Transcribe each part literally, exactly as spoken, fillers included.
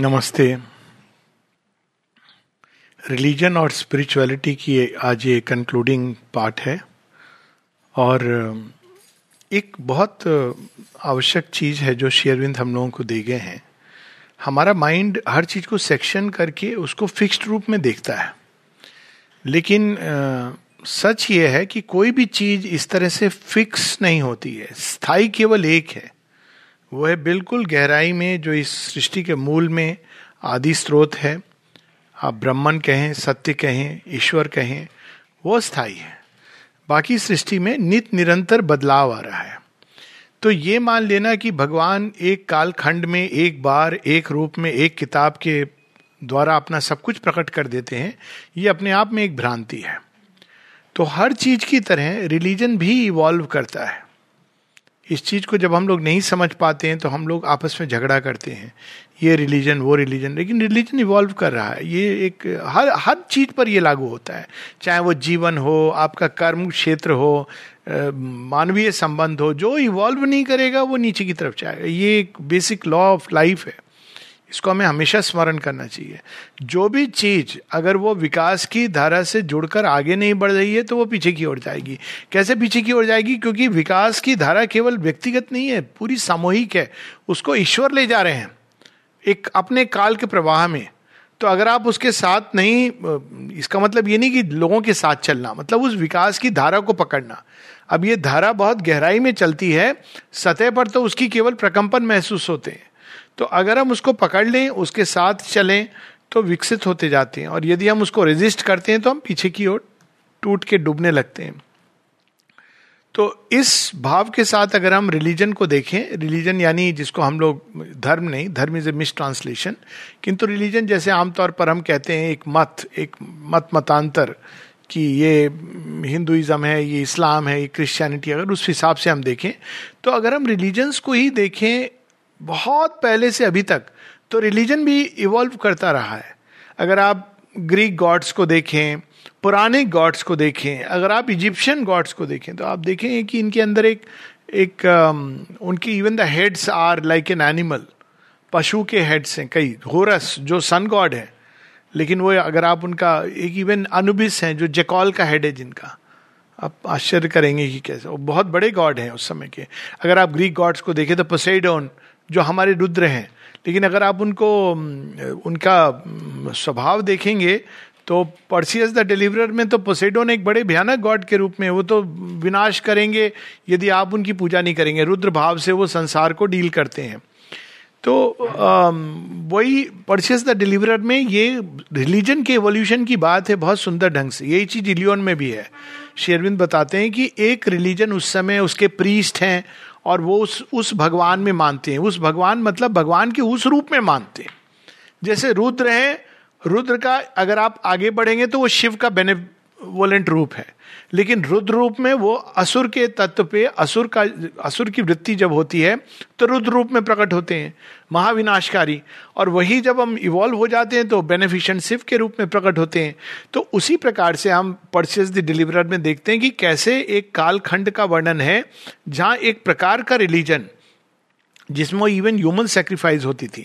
नमस्ते। रिलीजन और स्पिरिचुअलिटी की आज ये कंक्लूडिंग पार्ट है और एक बहुत आवश्यक चीज़ है जो श्री अरविंद हम लोगों को दे गए हैं। हमारा माइंड हर चीज़ को सेक्शन करके उसको फिक्स्ड रूप में देखता है, लेकिन आ, सच ये है कि कोई भी चीज़ इस तरह से फिक्स नहीं होती है। स्थायी केवल एक है, वो है बिल्कुल गहराई में जो इस सृष्टि के मूल में आदि स्रोत है। आप ब्रह्मन कहें, सत्य कहें, ईश्वर कहें, वो स्थायी है। बाकी सृष्टि में नित निरंतर बदलाव आ रहा है। तो ये मान लेना कि भगवान एक कालखंड में एक बार एक रूप में एक किताब के द्वारा अपना सब कुछ प्रकट कर देते हैं, ये अपने आप में एक भ्रांति है। तो हर चीज़ की तरह रिलीजन भी इवॉल्व करता है। इस चीज़ को जब हम लोग नहीं समझ पाते हैं तो हम लोग आपस में झगड़ा करते हैं, ये रिलीजन वो रिलीजन, लेकिन रिलीजन इवॉल्व कर रहा है। ये एक हर हर चीज़ पर ये लागू होता है, चाहे वो जीवन हो, आपका कर्म क्षेत्र हो, मानवीय संबंध हो। जो इवॉल्व नहीं करेगा वो नीचे की तरफ जाएगा। ये एक बेसिक लॉ ऑफ लाइफ है, इसको हमें हमेशा स्मरण करना चाहिए। जो भी चीज़ अगर वो विकास की धारा से जुड़कर आगे नहीं बढ़ रही है तो वो पीछे की ओर जाएगी। कैसे पीछे की ओर जाएगी? क्योंकि विकास की धारा केवल व्यक्तिगत नहीं है, पूरी सामूहिक है। उसको ईश्वर ले जा रहे हैं एक अपने काल के प्रवाह में। तो अगर आप उसके साथ नहीं, इसका मतलब ये नहीं कि लोगों के साथ चलना, मतलब उस विकास की धारा को पकड़ना। अब ये धारा बहुत गहराई में चलती है, सतह पर तो उसकी केवल प्रकंपन महसूस होते हैं। तो अगर हम उसको पकड़ लें, उसके साथ चलें, तो विकसित होते जाते हैं। और यदि हम उसको रेजिस्ट करते हैं तो हम पीछे की ओर टूट के डूबने लगते हैं। तो इस भाव के साथ अगर हम रिलीजन को देखें, रिलीजन यानी जिसको हम लोग धर्म नहीं, dharma is a mistranslation, किंतु रिलीजन जैसे आमतौर पर हम कहते हैं एक मत, एक मत मतांतर कि ये हिंदुइज्म है, ये इस्लाम है, ये क्रिश्चियनिटी, अगर उस हिसाब से हम देखें तो अगर हम रिलीजन्स को ही देखें बहुत पहले से अभी तक, तो रिलीजन भी इवॉल्व करता रहा है। अगर आप ग्रीक गॉड्स को देखें, पुराने गॉड्स को देखें, अगर आप इजिप्शियन गॉड्स को देखें, तो आप देखेंगे कि इनके अंदर एक एक उनकी even the heads are like an animal, पशु के हेड्स हैं। कई होरस जो सन गॉड है, लेकिन वो अगर आप उनका एक इवन अनुबिस हैं जो जेकॉल का हेड है, जिनका आप आश्चर्य करेंगे कि कैसे वो बहुत बड़े गॉड हैं उस समय के। अगर आप ग्रीक गॉड्स को देखें तो पोसेइडोन जो हमारे रुद्र हैं, लेकिन अगर आप उनको उनका स्वभाव देखेंगे तो पर्सियस द डिलीवरर में तो पोसेइडोन एक बड़े भयानक गॉड के रूप में, वो तो विनाश करेंगे यदि आप उनकी पूजा नहीं करेंगे। रुद्र भाव से वो संसार को डील करते हैं। तो वही पर्सियस द डिलीवरर में ये रिलीजन के एवोल्यूशन की बात है बहुत सुंदर ढंग से। यही चीज़ इलियन में भी है। श्री अरविंद बताते हैं कि एक रिलीजन उस समय उसके प्रीस्ट हैं और वो उस उस भगवान में मानते हैं। उस भगवान मतलब भगवान के उस रूप में मानते हैं। जैसे रुद्र है, रुद्र का अगर आप आगे बढ़ेंगे तो वो शिव का बेनेवोलेंट रूप है, लेकिन रुद्र रूप में वो असुर के तत्व पे, असुर का असुर की वृत्ति जब होती है तो रुद्र रूप में प्रकट होते हैं, महाविनाशकारी। और वही जब हम इवॉल्व हो जाते हैं तो बेनिफिशिएंट शिव के रूप में प्रकट होते हैं। तो उसी प्रकार से हम पर्सियस द डिलीवरर में देखते हैं कि कैसे एक कालखंड का वर्णन है जहाँ एक प्रकार का रिलीजन जिसमें इवन ह्यूमन सेक्रीफाइस होती थी,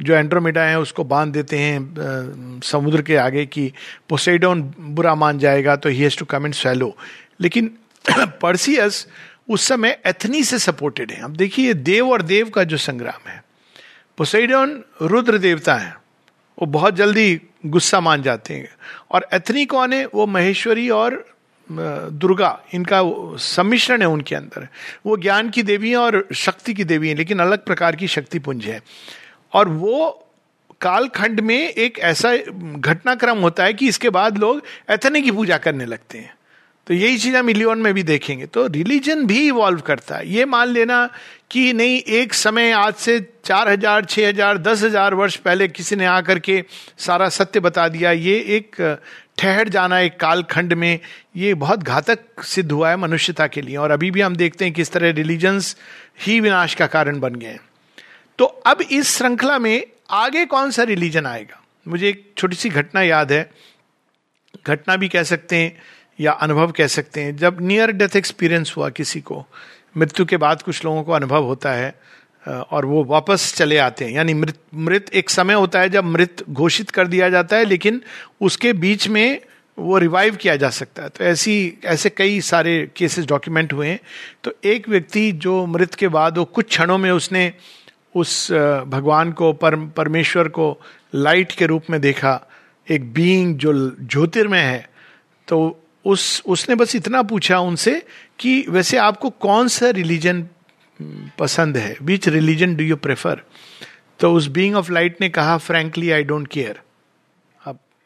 जो एंड्रोमेडा है उसको बांध देते हैं आ, समुद्र के आगे कि पोसेइडोन बुरा मान जाएगा तो he has to come and swallow. लेकिन पर्सियस उस समय एथनी से सपोर्टेड है। अब देखिए देव और देव का जो संग्राम है, पोसेइडोन रुद्र देवता है, वो बहुत जल्दी गुस्सा मान जाते हैं, और एथनी कौन है? वो महेश्वरी और दुर्गा, इनका सम्मिश्रण है उनके अंदर। वो ज्ञान की देवी हैं और शक्ति की देवी हैं, लेकिन अलग प्रकार की शक्ति पुंज है। और वो कालखंड में एक ऐसा घटनाक्रम होता है कि इसके बाद लोग एथने की पूजा करने लगते हैं। तो यही चीज़ हम इलियन में भी देखेंगे। तो रिलीजन भी इवॉल्व करता है। ये मान लेना कि नहीं, एक समय आज से चार हजार छः हजार दस हजार वर्ष पहले किसी ने आकर के सारा सत्य बता दिया, ये एक ठहर जाना एक कालखंड में, ये बहुत घातक सिद्ध हुआ है मनुष्यता के लिए। और अभी भी हम देखते हैं किस तरह रिलीजन्स ही विनाश का कारण बन गए हैं। तो अब इस श्रृंखला में आगे कौन सा रिलीजन आएगा? मुझे एक छोटी सी घटना याद है, घटना भी कह सकते हैं या अनुभव कह सकते हैं। जब नियर डेथ एक्सपीरियंस हुआ किसी को, मृत्यु के बाद कुछ लोगों को अनुभव होता है और वो वापस चले आते हैं। यानी मृत मृत एक समय होता है जब मृत घोषित कर दिया जाता है, लेकिन उसके बीच में वो रिवाइव किया जा सकता है। तो ऐसी ऐसे कई सारे केसेस डॉक्यूमेंट हुए हैं। तो एक व्यक्ति जो मृत के बाद वो कुछ क्षणों में उसने उस भगवान को परम परमेश्वर को लाइट के रूप में देखा, एक बीइंग जो ज्योतिर्मय है। तो उस उसने बस इतना पूछा उनसे कि वैसे आपको कौन सा रिलीजन पसंद है, which religion do you prefer. तो उस बीइंग ऑफ लाइट ने कहा, फ्रैंकली आई डोंट केयर।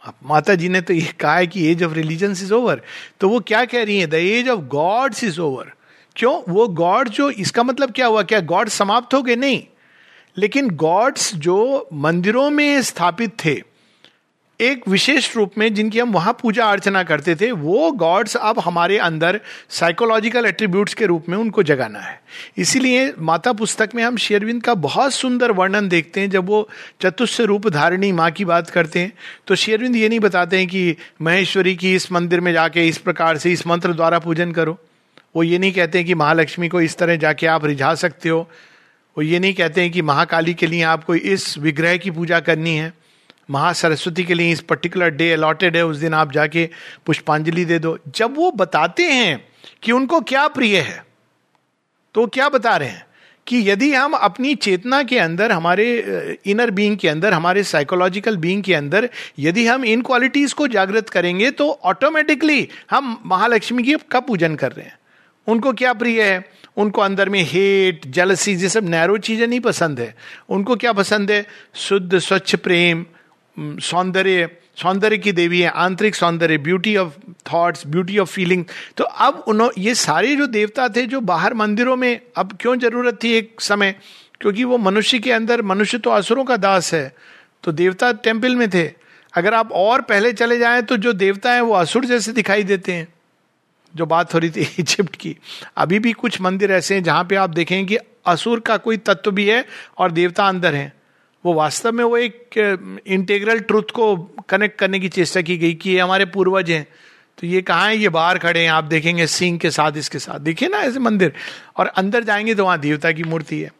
अब माता जी ने तो ये कहा है कि age of religions is over, तो वो क्या कह रही है, the age of gods is over. क्यों? वो गॉड जो, इसका मतलब क्या हुआ, क्या गॉड समाप्त हो गए? नहीं, लेकिन गॉड्स जो मंदिरों में स्थापित थे एक विशेष रूप में, जिनकी हम वहां पूजा अर्चना करते थे, वो गॉड्स अब हमारे अंदर साइकोलॉजिकल एट्रीब्यूट्स के रूप में उनको जगाना है। इसीलिए माता पुस्तक में हम शेरविंद का बहुत सुंदर वर्णन देखते हैं। जब वो चतुष्य रूप धारिणी माँ की बात करते हैं तो शेरविंद ये नहीं बताते हैं कि महेश्वरी की इस मंदिर में जाके इस प्रकार से इस मंत्र द्वारा पूजन करो। वो ये नहीं कहते हैं कि महालक्ष्मी को इस तरह जाके आप रिझा सकते हो। वो ये नहीं कहते हैं कि महाकाली के लिए आपको इस विग्रह की पूजा करनी है, महासरस्वती के लिए इस पर्टिकुलर डे अलॉटेड है, उस दिन आप जाके पुष्पांजलि दे दो। जब वो बताते हैं कि उनको क्या प्रिय है, तो क्या बता रहे हैं कि यदि हम अपनी चेतना के अंदर, हमारे इनर बीइंग के अंदर, हमारे साइकोलॉजिकल बीइंग के अंदर, यदि हम इन क्वालिटीज को जागृत करेंगे तो ऑटोमेटिकली हम महालक्ष्मी की का पूजन कर रहे हैं। उनको क्या प्रिय है, उनको अंदर में हेट, जेलसी, ये सब नैरो चीजें नहीं पसंद है। उनको क्या पसंद है, शुद्ध स्वच्छ प्रेम, सौंदर्य, सौंदर्य की देवी है, आंतरिक सौंदर्य, beauty of thoughts, beauty of feeling. तो अब उन्होंने ये सारे जो देवता थे जो बाहर मंदिरों में, अब क्यों जरूरत थी एक समय, क्योंकि वो मनुष्य के अंदर, मनुष्य तो असुरों का दास है, तो देवता टेम्पल में थे। अगर आप और पहले चले जाएं तो जो देवता हैं वो असुर जैसे दिखाई देते हैं। जो बात हो रही थी इजिप्ट की, अभी भी कुछ मंदिर ऐसे हैं जहाँ पे आप देखें कि असुर का कोई तत्व भी है और देवता अंदर है। वो वास्तव में वो एक इंटीग्रल ट्रुथ को कनेक्ट करने की चेष्टा की गई कि ये हमारे पूर्वज हैं, तो ये कहाँ हैं, ये बाहर खड़े हैं, आप देखेंगे सिंह के साथ, इसके साथ, देखिए ना ऐसे मंदिर, और अंदर जाएंगे तो वहाँ देवता की मूर्ति है।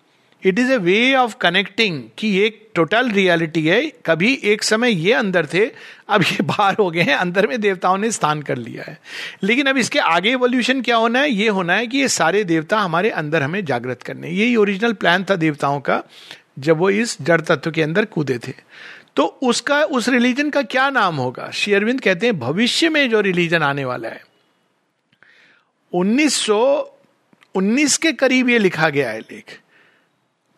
It is a way of connecting कि ये टोटल रियलिटी है। कभी एक समय ये अंदर थे, अब ये बाहर हो गए हैं, अंदर में देवताओं ने स्थान कर लिया है। लेकिन अब इसके आगे एवोल्यूशन क्या होना है, ये होना है कि ये सारे देवता हमारे अंदर हमें जागृत करने, यही ओरिजिनल प्लान था देवताओं का जब वो इस जड़ तत्व के अंदर कूदे थे। तो उसका, उस रिलीजन का क्या नाम होगा? श्री अरविंद कहते हैं भविष्य में जो रिलीजन आने वाला है, उन्नीस सौ उन्नीस के करीब ये लिखा गया है लेख,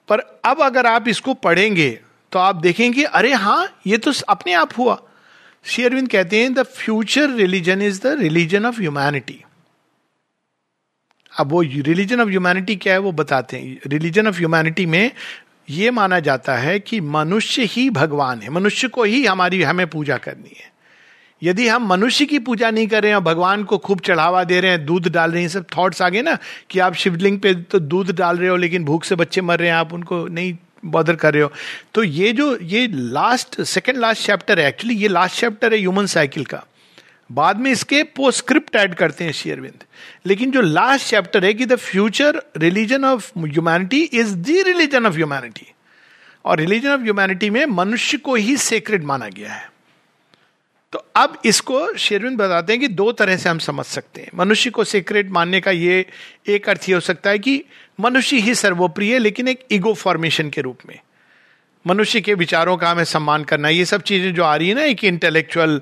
पर अब अगर आप इसको पढ़ेंगे तो आप देखेंगे अरे हाँ, ये तो अपने आप हुआ। श्री अरविंद कहते हैं the future religion is the religion of humanity. अब वो रिलीजन ऑफ ह्यूमैनिटी क्या है वो बताते हैं। रिलीजन ऑफ ह्यूमैनिटी में ये माना जाता है कि मनुष्य ही भगवान है, मनुष्य को ही हमारी हमें पूजा करनी है। यदि हम मनुष्य की पूजा नहीं कर रहे हैं और भगवान को खूब चढ़ावा दे रहे हैं, दूध डाल रहे हैं, सब थॉट्स आ गए ना कि आप शिवलिंग पे तो दूध डाल रहे हो लेकिन भूख से बच्चे मर रहे हैं, आप उनको नहीं बॉदर कर रहे हो। तो ये जो ये लास्ट सेकेंड लास्ट चैप्टर है, एक्चुअली ये लास्ट चैप्टर है ह्यूमन साइकिल का, बाद में इसके पोस्क्रिप्ट ऐड करते हैं श्री अरविंद, लेकिन जो लास्ट चैप्टर है कि the future religion of humanity is the religion of humanity, और रिलीजन ऑफ ह्यूमैनिटी में मनुष्य को ही सेक्रेड माना गया है। तो अब इसको श्री अरविंद बताते हैं कि दो तरह से हम समझ सकते हैं। मनुष्य को सेक्रेड मानने का ये एक अर्थ ये हो सकता है कि मनुष्य ही सर्वोपरि है, लेकिन एक ईगो फॉर्मेशन के रूप में मनुष्य के विचारों का हमें सम्मान करना, ये सब चीजें जो आ रही है ना एक इंटेलेक्चुअल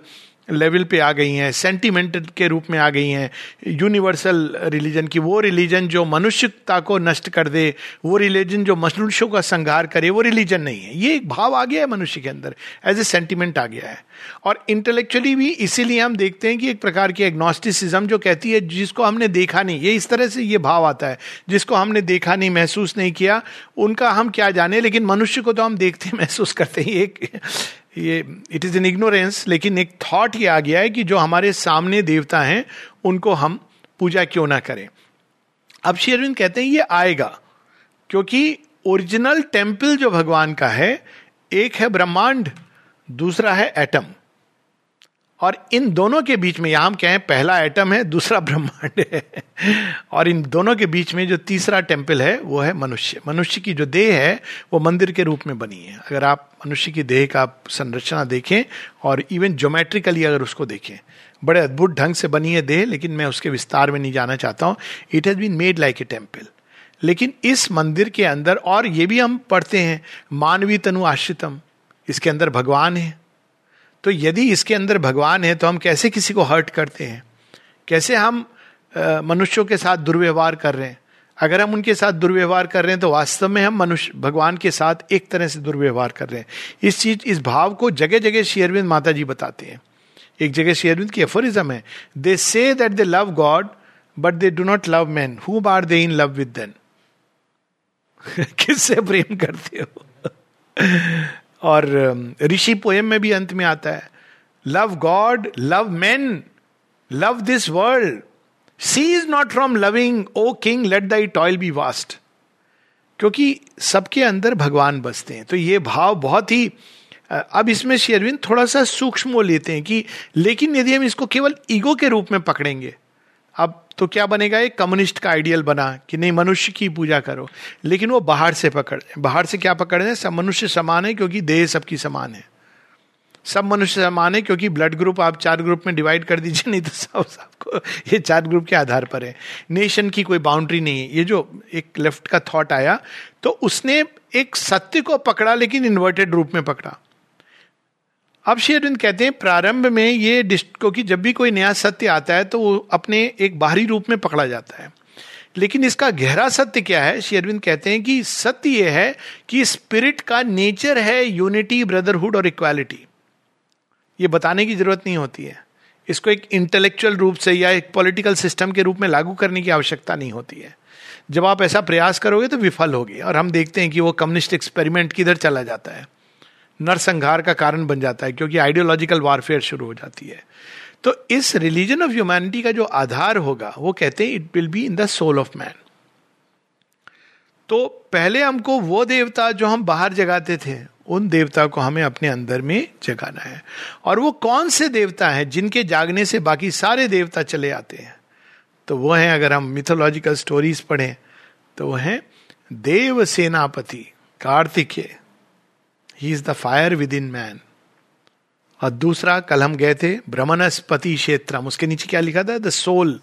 लेवल पे आ गई हैं, सेंटिमेंट के रूप में आ गई हैं, यूनिवर्सल रिलीजन की। वो रिलीजन जो मनुष्यता को नष्ट कर दे, वो रिलीजन जो मनुष्यों का संहार करे, वो रिलीजन नहीं है। ये एक भाव आ गया है मनुष्य के अंदर, एज ए सेंटिमेंट आ गया है। और इंटेलेक्चुअली भी इसीलिए हम देखते हैं कि एक प्रकार की एग्नोस्टिसिज्म जो कहती है जिसको हमने देखा नहीं, ये इस तरह से ये भाव आता है, जिसको हमने देखा नहीं, महसूस नहीं किया, उनका हम क्या जाने, लेकिन मनुष्य को तो हम देखते महसूस करते ही एक ये इट इज़ एन इग्नोरेंस। लेकिन एक थॉट ये आ गया है कि जो हमारे सामने देवता हैं उनको हम पूजा क्यों ना करें। अब श्री अरविंद कहते हैं ये आएगा, क्योंकि ओरिजिनल टेम्पल जो भगवान का है, एक है ब्रह्मांड, दूसरा है एटम, और इन दोनों के बीच में, यहाँ हम कहें पहला एटम है, दूसरा ब्रह्मांड है, और इन दोनों के बीच में जो तीसरा टेम्पल है वो है मनुष्य। मनुष्य की जो देह है वो मंदिर के रूप में बनी है। अगर आप मनुष्य की देह का आप संरचना देखें और इवन ज्योमेट्रिकली अगर उसको देखें, बड़े अद्भुत ढंग से बनी है देह, लेकिन मैं उसके विस्तार में नहीं जाना चाहता हूँ। It has been made like a temple. लेकिन इस मंदिर के अंदर, और ये भी हम पढ़ते हैं, मानवी तनु आश्रितम, इसके अंदर भगवान है। तो यदि इसके अंदर भगवान है तो हम कैसे किसी को हर्ट करते हैं, कैसे हम आ, मनुष्यों के साथ दुर्व्यवहार कर रहे हैं। अगर हम उनके साथ दुर्व्यवहार कर रहे हैं तो वास्तव में हम मनुष्य भगवान के साथ एक तरह से दुर्व्यवहार कर रहे हैं। इस चीज इस भाव को जगह जगह श्री अरविंद माता जी बताते हैं। एक जगह श्री अरविंद की एफोरिज्म है, they say that they love God but they do not love man, who are they in love with them. किससे प्रेम करते हो? और ऋषि पोएम में भी अंत में आता है, love God, love man, love this world, cease not from loving O king, let thy toil be vast. क्योंकि सबके अंदर भगवान बसते हैं। तो ये भाव बहुत ही, अब इसमें श्री अरविंद थोड़ा सा सूक्ष्म लेते हैं कि लेकिन यदि हम इसको केवल ईगो के रूप में पकड़ेंगे, अब तो क्या बनेगा, एक कम्युनिस्ट का आइडियल बना कि नहीं मनुष्य की पूजा करो। लेकिन वो बाहर से पकड़ बाहर से क्या पकड़ रहे हैं, सब मनुष्य समान है क्योंकि देह सबकी समान है, सब मनुष्य समान है क्योंकि ब्लड ग्रुप आप चार ग्रुप में डिवाइड कर दीजिए, नहीं तो सब सबको ये चार ग्रुप के आधार पर है, नेशन की कोई बाउंड्री नहीं है। ये जो एक लेफ्ट का थॉट आया तो उसने एक सत्य को पकड़ा लेकिन इन्वर्टेड रूप में पकड़ा। अब श्री अरविंद कहते हैं प्रारंभ में ये क्योंकि जब भी कोई नया सत्य आता है तो वो अपने एक बाहरी रूप में पकड़ा जाता है, लेकिन इसका गहरा सत्य क्या है? श्री अरविंद कहते हैं कि सत्य ये है कि स्पिरिट का नेचर है यूनिटी, ब्रदरहुड और इक्वालिटी। ये बताने की जरूरत नहीं होती है, इसको एक इंटेलेक्चुअल रूप से या एक पॉलिटिकल सिस्टम के रूप में लागू करने की आवश्यकता नहीं होती है। जब आप ऐसा प्रयास करोगे तो विफल होगे, और हम देखते हैं कि वो कम्युनिस्ट एक्सपेरिमेंट किधर चला जाता है, नरसंहार का कारण बन जाता है क्योंकि आइडियोलॉजिकल वारफेयर शुरू हो जाती है। तो इस रिलीजन ऑफ ह्यूमैनिटी का जो आधार होगा वो कहते हैं it will be in the soul of man. तो पहले हमको वो देवता जो हम बाहर जगाते थे, उन देवता को हमें अपने अंदर में जगाना है। और वो कौन से देवता हैं जिनके जागने से बाकी सारे देवता चले आते हैं? तो वो हैं, अगर हम मिथोलॉजिकल स्टोरीज पढ़ें तो वो हैं देव सेनापति Kartikeya, He is the fire within man. और दूसरा, कल हम गए थे ब्रह्मणस्पति क्षेत्रम, उसके नीचे क्या लिखा था, the soul,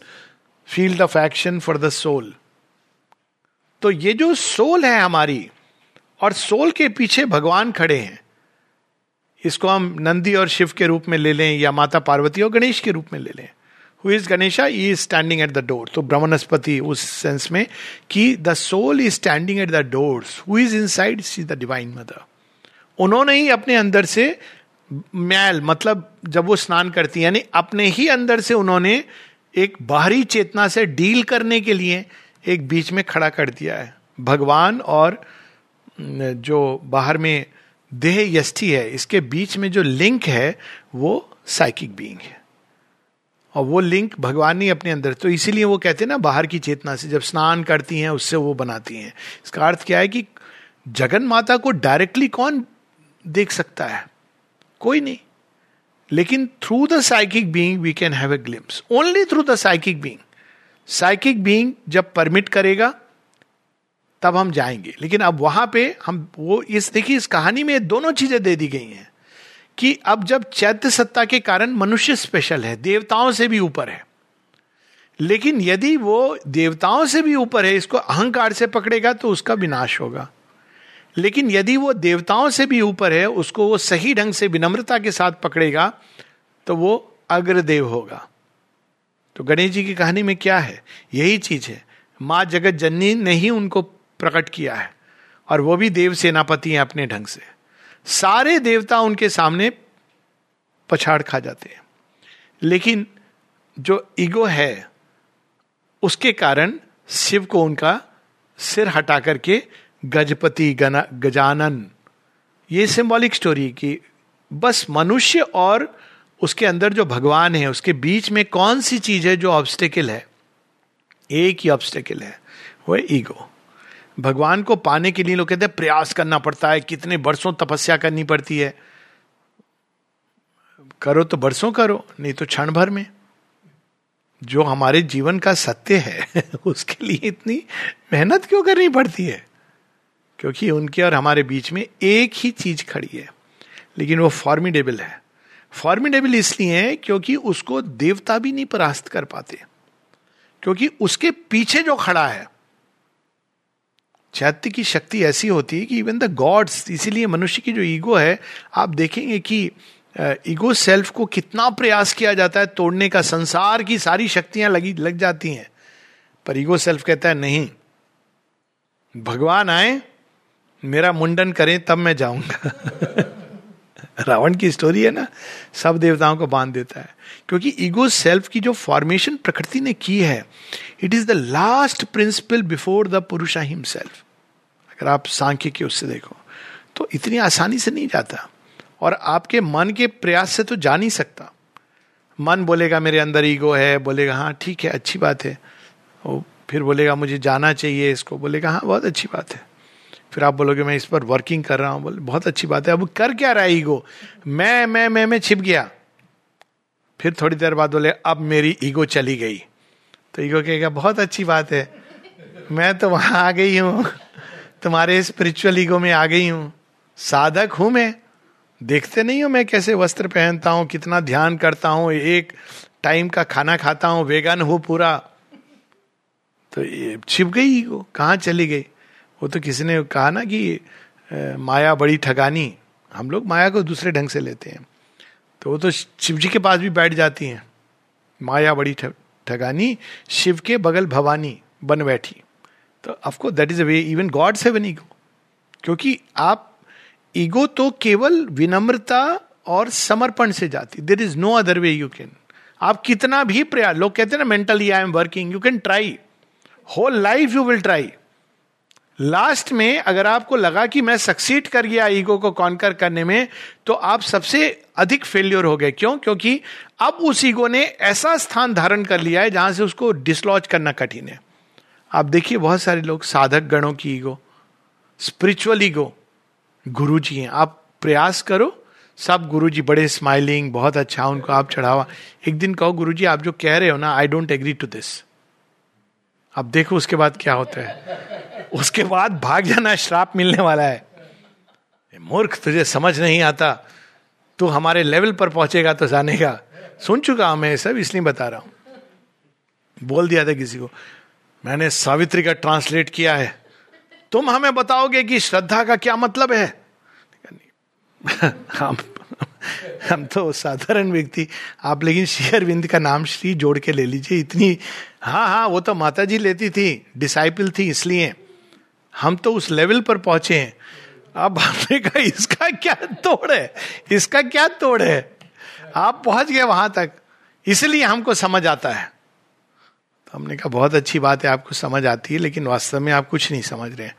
field of action for the soul. तो ये जो सोल है हमारी, और सोल के पीछे भगवान खड़े हैं, इसको हम नंदी और शिव के रूप में ले लें या माता पार्वती और गणेश के रूप में ले लें। Who is Ganesha? He is standing at the door. तो ब्रह्मणस्पति उस सेंस में कि the soul is standing at the doors. Who is inside? She is the divine mother. उन्होंने ही अपने अंदर से मैल, मतलब जब वो स्नान करती है, यानी अपने ही अंदर से उन्होंने एक बाहरी चेतना से डील करने के लिए एक बीच में खड़ा कर दिया है भगवान, और जो बाहर में देह यष्टि है, इसके बीच में जो लिंक है वो साइकिक बीइंग है, और वो लिंक भगवान ही अपने अंदर। तो इसीलिए वो कहते हैं ना, बाहर की चेतना से जब स्नान करती हैं उससे वो बनाती हैं। इसका अर्थ क्या है कि जगन माता को डायरेक्टली कौन देख सकता है? कोई नहीं, लेकिन through the psychic being we can have a glimpse, only through the psychic being. Psychic being जब परमिट करेगा तब हम जाएंगे, लेकिन अब वहां पे हम वो इस देखिए इस कहानी में दोनों चीजें दे दी गई हैं कि अब जब चैत्य सत्ता के कारण मनुष्य स्पेशल है, देवताओं से भी ऊपर है, लेकिन यदि वो देवताओं से भी ऊपर है, इसको अहंकार से पकड़ेगा तो उसका विनाश होगा। लेकिन यदि वो देवताओं से भी ऊपर है, उसको वो सही ढंग से विनम्रता के साथ पकड़ेगा तो वो अग्रदेव होगा। तो गणेश जी की कहानी में क्या है, यही चीज है। माँ जगत जननी ने ही उनको प्रकट किया है, और वो भी देव सेनापति हैं अपने ढंग से। सारे देवता उनके सामने पछाड़ खा जाते हैं, लेकिन जो ईगो है उसके कारण शिव को उनका सिर हटा करके गजपति गना गजानन, ये सिंबॉलिक स्टोरी की बस मनुष्य और उसके अंदर जो भगवान है उसके बीच में कौन सी चीज है जो ऑब्स्टेकल है, एक ही ऑब्स्टेकल है, वो है ईगो। भगवान को पाने के लिए लोग कहते हैं प्रयास करना पड़ता है, कितने वर्षों तपस्या करनी पड़ती है। करो तो बरसों करो, नहीं तो क्षण भर में। जो हमारे जीवन का सत्य है उसके लिए इतनी मेहनत क्यों करनी पड़ती है? क्योंकि उनके और हमारे बीच में एक ही चीज खड़ी है, लेकिन वो फॉर्मिडेबल है। फॉर्मिडेबल इसलिए है क्योंकि उसको देवता भी नहीं परास्त कर पाते, क्योंकि उसके पीछे जो खड़ा है, चैत्य की शक्ति ऐसी होती है कि इवन द गॉड्स। इसीलिए मनुष्य की जो ईगो है, आप देखेंगे कि ईगो सेल्फ को कितना प्रयास किया जाता है तोड़ने का, संसार की सारी शक्तियां लगी लग जाती हैं, पर ईगो सेल्फ कहता है नहीं, भगवान आए मेरा मुंडन करें तब मैं जाऊंगा। रावण की स्टोरी है ना, सब देवताओं को बांध देता है, क्योंकि ईगो सेल्फ की जो फॉर्मेशन प्रकृति ने की है, it is the last principle before the पुरुषा हिमसेल्फ। अगर आप सांख्य के उससे देखो तो इतनी आसानी से नहीं जाता, और आपके मन के प्रयास से तो जा नहीं सकता। मन बोलेगा मेरे अंदर ईगो है, बोलेगा हाँ ठीक है अच्छी बात है, वो फिर बोलेगा मुझे जाना चाहिए, इसको बोलेगा हाँ बहुत अच्छी बात है, फिर आप बोलोगे मैं इस पर वर्किंग कर रहा हूँ, बोले बहुत अच्छी बात है। अब कर क्या रहा है ईगो? मैं मैं मैं मैं छिप गया। फिर थोड़ी देर बाद बोले अब मेरी ईगो चली गई, तो ईगो कहेगा बहुत अच्छी बात है, मैं तो वहाँ आ गई हूँ, तुम्हारे स्पिरिचुअल ईगो में आ गई हूँ, साधक हूँ मैं, देखते नहीं हो मैं कैसे वस्त्र पहनता हूँ, कितना ध्यान करता हूँ, एक टाइम का खाना खाता हूँ, वेगन हूँ पूरा। तो छिप गई ईगो, कहाँ चली गई? वो तो किसी ने कहा ना कि आ, माया बड़ी ठगानी, हम लोग माया को दूसरे ढंग से लेते हैं, तो वो तो शिव जी के पास भी बैठ जाती हैं। माया बड़ी ठगानी, शिव के बगल भवानी बन बैठी। तो of course that is a way, even gods have an ego, क्योंकि आप ईगो तो केवल विनम्रता और समर्पण से जाती, there is no other way. You can, आप कितना भी प्रयास, लोग कहते हैं ना mentally I am working, you can try whole life, you will try, last में अगर आपको लगा कि मैं सक्सीड कर गया ईगो को कॉन्कर करने में, तो आप सबसे अधिक फेल्योर हो गए। क्यों? क्योंकि अब उस ईगो ने ऐसा स्थान धारण कर लिया है जहां से उसको डिसलॉज करना कठिन है। आप देखिए बहुत सारे लोग, साधक गणों की ईगो, स्पिरिचुअल ईगो, गुरु जी हैं, आप प्रयास करो, सब गुरु जी बड़े स्माइलिंग, बहुत अच्छा, उनको आप चढ़ावा, एक दिन कहो गुरु जी आप जो कह रहे हो ना, I don't agree to this, आप देखो उसके बाद क्या होता है। उसके बाद भाग जाना, श्राप मिलने वाला है, मूर्ख तुझे समझ नहीं आता, तू हमारे लेवल पर पहुंचेगा तो जानेगा। सुन चुका हूं मैं सब, इसलिए बता रहा हूं, बोल दिया था किसी को, मैंने सावित्री का ट्रांसलेट किया है, तुम हमें बताओगे कि श्रद्धा का क्या मतलब है? हम हम तो साधारण व्यक्ति, आप लेकिन श्री अरविंद का नाम श्री जोड़ के ले लीजिए, इतनी हाँ हाँ वो तो माता जी लेती थी, डिसाइपल थी, इसलिए हम तो उस लेवल पर पहुंचे हैं। अब हमने कहा इसका क्या तोड़ है, इसका क्या तोड़ है, आप पहुंच गए वहां तक, इसलिए हमको समझ आता है। तो हमने कहा बहुत अच्छी बात है आपको समझ आती है, लेकिन वास्तव में आप कुछ नहीं समझ रहे हैं।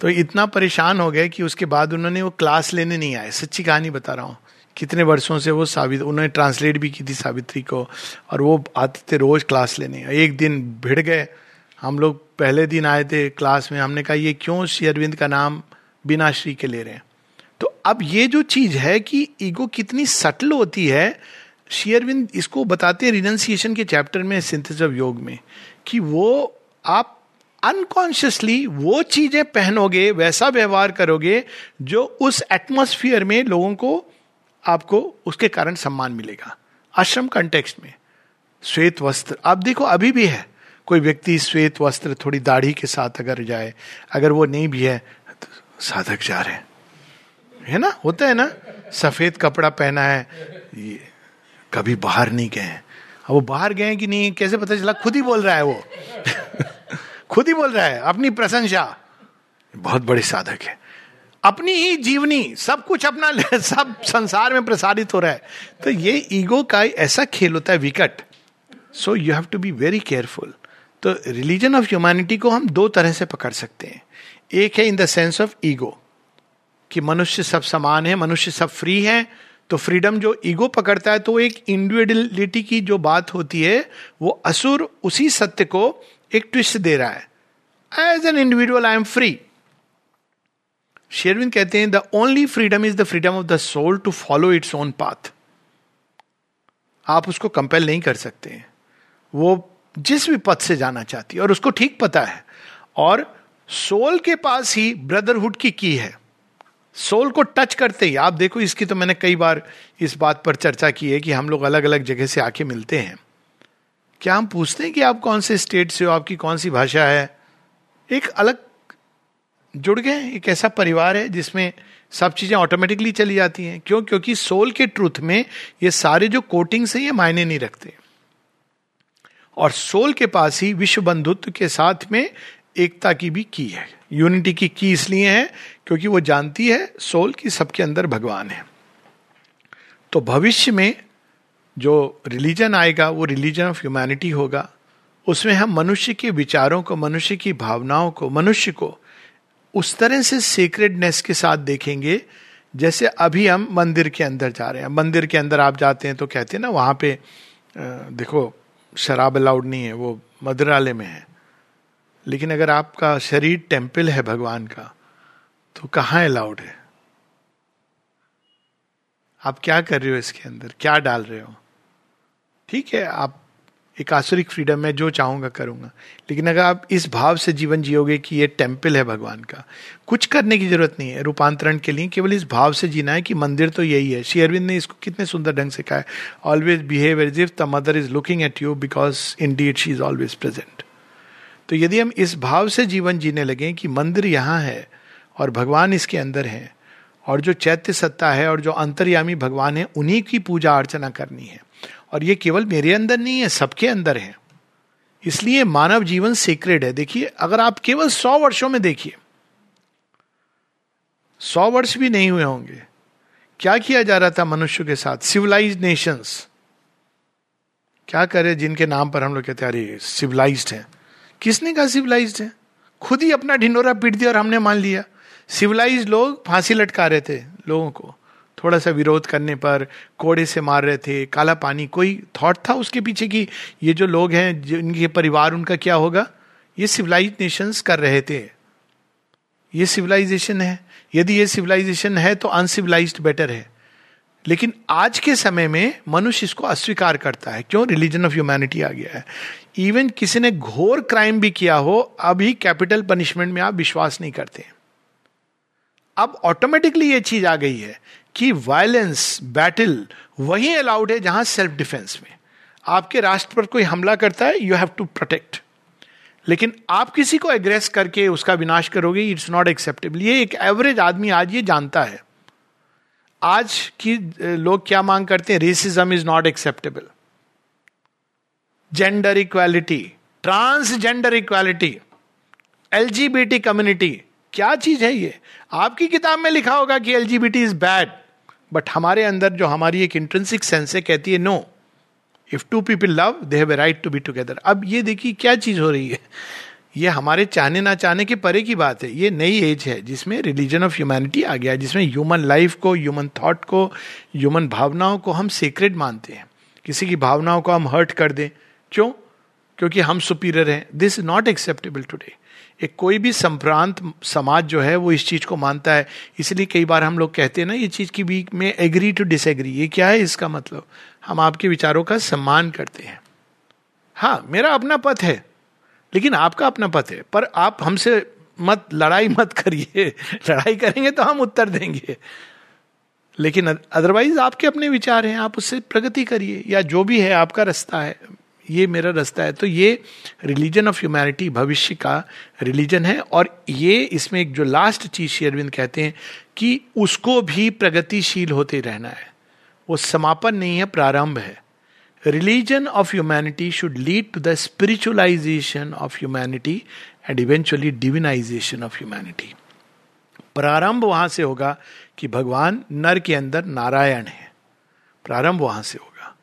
तो इतना परेशान हो गए कि उसके बाद उन्होंने वो क्लास लेने नहीं आए। सच्ची कहानी बता रहा हूँ, कितने वर्षों से वो सावित उन्होंने ट्रांसलेट भी की थी सावित्री को, और वो आते थे रोज क्लास लेने। एक दिन भिड़ गए, हम लोग पहले दिन आए थे क्लास में, हमने कहा ये क्यों श्री अरविंद का नाम बिना श्री के ले रहे हैं। तो अब ये जो चीज़ है कि ईगो कितनी सटल होती है, श्री अरविंद इसको बताते हैं रिनंसिएशन के चैप्टर में, सिंथेसिस ऑफ योग में, कि वो आप अनकॉन्शियसली वो चीज़ें पहनोगे, वैसा व्यवहार करोगे जो उस एटमोसफियर में लोगों को, आपको उसके कारण सम्मान मिलेगा। आश्रम कंटेक्स्ट में श्वेत वस्त्र, आप देखो अभी भी है, कोई व्यक्ति श्वेत वस्त्र थोड़ी दाढ़ी के साथ अगर जाए, अगर वो नहीं भी है तो साधक जा रहे हैं, है ना, होता है ना, सफेद कपड़ा पहना है, ये कभी बाहर नहीं गए हैं। अब वो बाहर गए हैं कि नहीं कैसे पता चला, खुद ही बोल रहा है वो खुद ही बोल रहा है अपनी प्रशंसा, बहुत बड़े साधक है, अपनी ही जीवनी, सब कुछ अपना, सब संसार में प्रसारित हो रहा है। तो ये ईगो का ऐसा खेल होता है विकट। So you have to be very careful. तो रिलीजन ऑफ ह्यूमैनिटी को हम दो तरह से पकड़ सकते हैं, एक है in the sense of ego कि मनुष्य सब समान है, मनुष्य सब फ्री है, तो फ्रीडम जो ईगो पकड़ता है, तो एक इंडिविजुअलिटी की जो बात होती है, वो असुर उसी सत्य को एक ट्विस्ट दे रहा है, as an individual I am free. Sherwin कहते हैं the only freedom is the freedom of the soul to follow its own path. आप उसको कंपेल नहीं कर सकते। वो जिस भी पथ से जाना चाहती है और उसको ठीक पता है, और सोल के पास ही ब्रदरहुड की की है। सोल को टच करते ही आप देखो, इसकी तो मैंने कई बार इस बात पर चर्चा की है कि हम लोग अलग अलग जगह से आके मिलते हैं, क्या हम पूछते हैं कि आप कौन से स्टेट से हो, आपकी कौन सी भाषा है? एक अलग जुड़ गए, एक ऐसा परिवार है जिसमें सब चीजें ऑटोमेटिकली चली जाती हैं। क्यों? क्योंकि सोल के ट्रूथ में ये सारे जो कोटिंग्स हैं ये मायने नहीं रखते, और सोल के पास ही विश्व बंधुत्व के साथ में एकता की भी की है, यूनिटी की की इसलिए है क्योंकि वो जानती है सोल की सबके अंदर भगवान है। तो भविष्य में जो रिलीजन आएगा वो रिलीजन ऑफ ह्यूमैनिटी होगा। उसमें हम मनुष्य के विचारों को, मनुष्य की भावनाओं को, मनुष्य को उस तरह से सीक्रेटनेस के साथ देखेंगे जैसे अभी हम मंदिर के अंदर जा रहे हैं। मंदिर के अंदर आप जाते हैं तो कहते हैं ना वहाँ पे देखो शराब अलाउड नहीं है, वो मदिरालय में है। लेकिन अगर आपका शरीर टेम्पल है भगवान का तो कहाँ अलाउड है? आप क्या कर रहे हो, इसके अंदर क्या डाल रहे हो? ठीक है, आप एक आसुरिक फ्रीडम है, जो चाहूंगा करूंगा, लेकिन अगर आप इस भाव से जीवन जियोगे कि ये टेम्पल है भगवान का, कुछ करने की जरूरत नहीं है रूपांतरण के लिए, केवल इस भाव से जीना है कि मंदिर तो यही है। श्री अरविंद ने इसको कितने सुंदर ढंग से कहा है, always behave as if the mother is looking at you because indeed she is always present. तो यदि हम इस भाव से जीवन जीने लगे कि मंदिर यहाँ है और भगवान इसके अंदर है, और जो चैत्य सत्ता है और जो अंतर्यामी भगवान है उन्हीं की पूजा अर्चना करनी है, और ये केवल मेरे अंदर नहीं है, सबके अंदर है, इसलिए मानव जीवन सीक्रेट है। देखिए, अगर आप केवल सौ वर्षों में देखिए, सौ वर्ष भी नहीं हुए होंगे, क्या किया जा रहा था मनुष्य के साथ? सिविलाइज्ड नेशंस क्या करे, जिनके नाम पर हम लोग कहते हैं अरे सिविलाइज्ड है। किसने कहा सिविलाइज्ड है? खुद ही अपना ढिंडोरा पीट दिया और हमने मान लिया। सिविलाइज्ड लोग फांसी लटका रहे थे लोगों को, थोड़ा सा विरोध करने पर कोड़े से मार रहे थे, काला पानी। कोई थॉट था उसके पीछे कि ये जो लोग हैं, जिनके परिवार, उनका क्या होगा? ये सिविलाइज्ड नेशंस कर रहे थे। ये सिविलाइजेशन है, यदि ये सिविलाइजेशन है तो अनसिविलाइज्ड बेटर है। लेकिन आज के समय में मनुष्य इसको अस्वीकार करता है। क्यों? रिलीजन ऑफ ह्यूमैनिटी आ गया है। इवन किसी ने घोर क्राइम भी किया हो, अभी कैपिटल पनिशमेंट में आप विश्वास नहीं करते। अब ऑटोमेटिकली ये चीज आ गई है कि वायलेंस, बैटल वहीं अलाउड है जहां सेल्फ डिफेंस में आपके राष्ट्र पर कोई हमला करता है, यू हैव टू प्रोटेक्ट। लेकिन आप किसी को एग्रेस करके उसका विनाश करोगे, इट्स नॉट एक्सेप्टेबल। ये एक एवरेज आदमी आज ये जानता है। आज की लोग क्या मांग करते हैं? Racism is not acceptable, gender equality, transgender equality, LGBT community. क्या चीज है ये? आपकी किताब में लिखा होगा कि एलजीबीटी इज बैड, बट हमारे अंदर जो हमारी एक इंट्रिंसिक सेंस है कहती है no, if two people love they have a right to be together. अब ये देखिए क्या चीज हो रही है। ये हमारे चाहने ना चाहने के परे की बात है। ये नई एज है जिसमें रिलीजन ऑफ ह्यूमैनिटी आ गया है, जिसमें ह्यूमन लाइफ को, ह्यूमन थॉट को, ह्यूमन भावनाओं को हम सीक्रेट मानते हैं। किसी की भावनाओं को हम हर्ट कर दें, क्यों? क्योंकि हम सुपीरियर हैं। This is not acceptable today. एक कोई भी संभ्रांत समाज जो है वो इस चीज को मानता है। इसलिए कई बार हम लोग कहते हैं ना, ये चीज की बीच में एग्री टू डिसएग्री, ये क्या है? इसका मतलब हम आपके विचारों का सम्मान करते हैं। हाँ, मेरा अपना पथ है लेकिन आपका अपना पथ है, पर आप हमसे मत लड़ाई मत करिए। लड़ाई करेंगे तो हम उत्तर देंगे, लेकिन अदरवाइज आपके अपने विचार हैं, आप उससे प्रगति करिए, या जो भी है आपका रास्ता है, ये मेरा रास्ता है। तो ये रिलीजन ऑफ ह्यूमैनिटी भविष्य का रिलीजन है। और ये इसमें एक जो लास्ट चीज श्री अरविंद कहते हैं कि उसको भी प्रगतिशील होते रहना है, वो समापन नहीं है, प्रारंभ है। Religion of humanity should lead to the spiritualisation of humanity and eventually divinisation of humanity. प्रारंभ वहां से होगा कि भगवान नर के अंदर नारायण है, प्रारंभ वहां से होगा।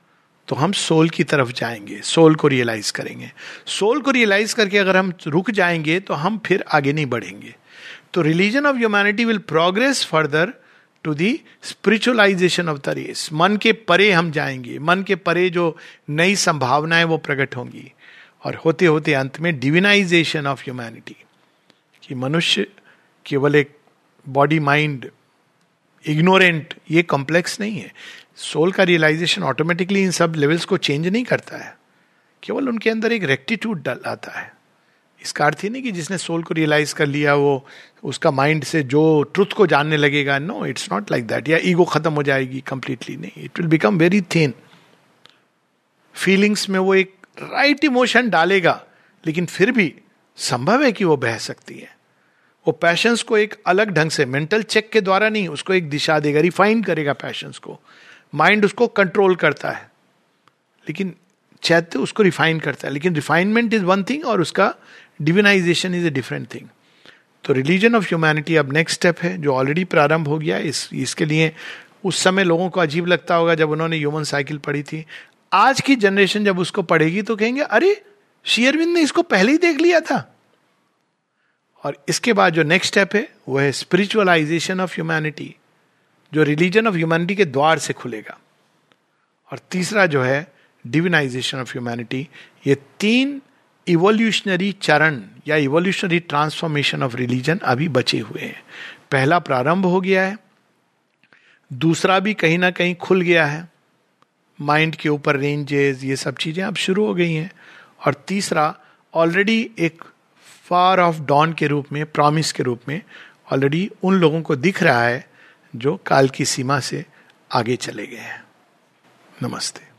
तो हम सोल की तरफ जाएंगे, सोल को रियलाइज करेंगे। सोल को रियलाइज करके अगर हम रुक जाएंगे तो हम फिर आगे नहीं बढ़ेंगे। तो religion of humanity will progress further to the spiritualisation of the race. मन के परे हम जाएंगे, मन के परे जो नई संभावनाएं वो प्रकट होंगी, और होते होते अंत में डिविनाइजेशन ऑफ ह्यूमैनिटी, कि मनुष्य केवल एक बॉडी माइंड इग्नोरेंट, ये कॉम्प्लेक्स नहीं है। सोल का रियलाइजेशन ऑटोमेटिकली इन सब लेवल्स को चेंज नहीं करता है, केवल उनके अंदर एक रेक्टिट्यूड डाल आता है. इसका अर्थ ही नहीं कि जिसने सोल को रियलाइज कर लिया वो उसका माइंड से जो ट्रुथ को जानने लगेगा. No, it's not like that. या ईगो खत्म हो जाएगी कंप्लीटली, नहीं. It will become very thin. Feelings में वो एक राइट इमोशन डालेगा, लेकिन फिर भी संभव है कि वो बह सकती है. वो पैशंस को एक अलग ढंग से, मेंटल चेक के द्वारा नहीं, उसको एक दिशा देगा, रिफाइन करेगा पैशंस को. माइंड उसको कंट्रोल करता है, लेकिन चैत्य उसको रिफाइन करता है. लेकिन रिफाइनमेंट इज वन थिंग और उसका divinisation is a different thing. तो रिलीजन ऑफ ह्यूमैनिटी अब नेक्स्ट स्टेप है, जो ऑलरेडी प्रारंभ हो गया. इस इसके लिए उस समय लोगों को अजीब लगता होगा जब उन्होंने ह्यूमन साइकिल पढ़ी थी. आज की जनरेशन जब उसको पढ़ेगी तो कहेंगे, अरे श्री अरविंद ने इसको पहले ही देख लिया था. और इसके बाद जो नेक्स्ट स्टेप है वो है स्पिरिचुअलाइजेशन ऑफ ह्यूमैनिटी, जो रिलीजन ऑफ ह्यूमैनिटी के द्वार से खुलेगा. और तीसरा जो है डिविनाइजेशन ऑफ ह्यूमैनिटी. ये तीन इवोल्यूशनरी चरण या इवोल्यूशनरी ट्रांसफॉर्मेशन ऑफ रिलीजन अभी बचे हुए हैं. पहला प्रारंभ हो गया है, दूसरा भी कहीं ना कहीं खुल गया है, माइंड के ऊपर रेंजेस ये सब चीज़ें अब शुरू हो गई हैं, और तीसरा ऑलरेडी एक फार ऑफ डॉन के रूप में, प्रॉमिस के रूप में ऑलरेडी उन लोगों को दिख रहा है जो काल की सीमा से आगे चले गए हैं. नमस्ते.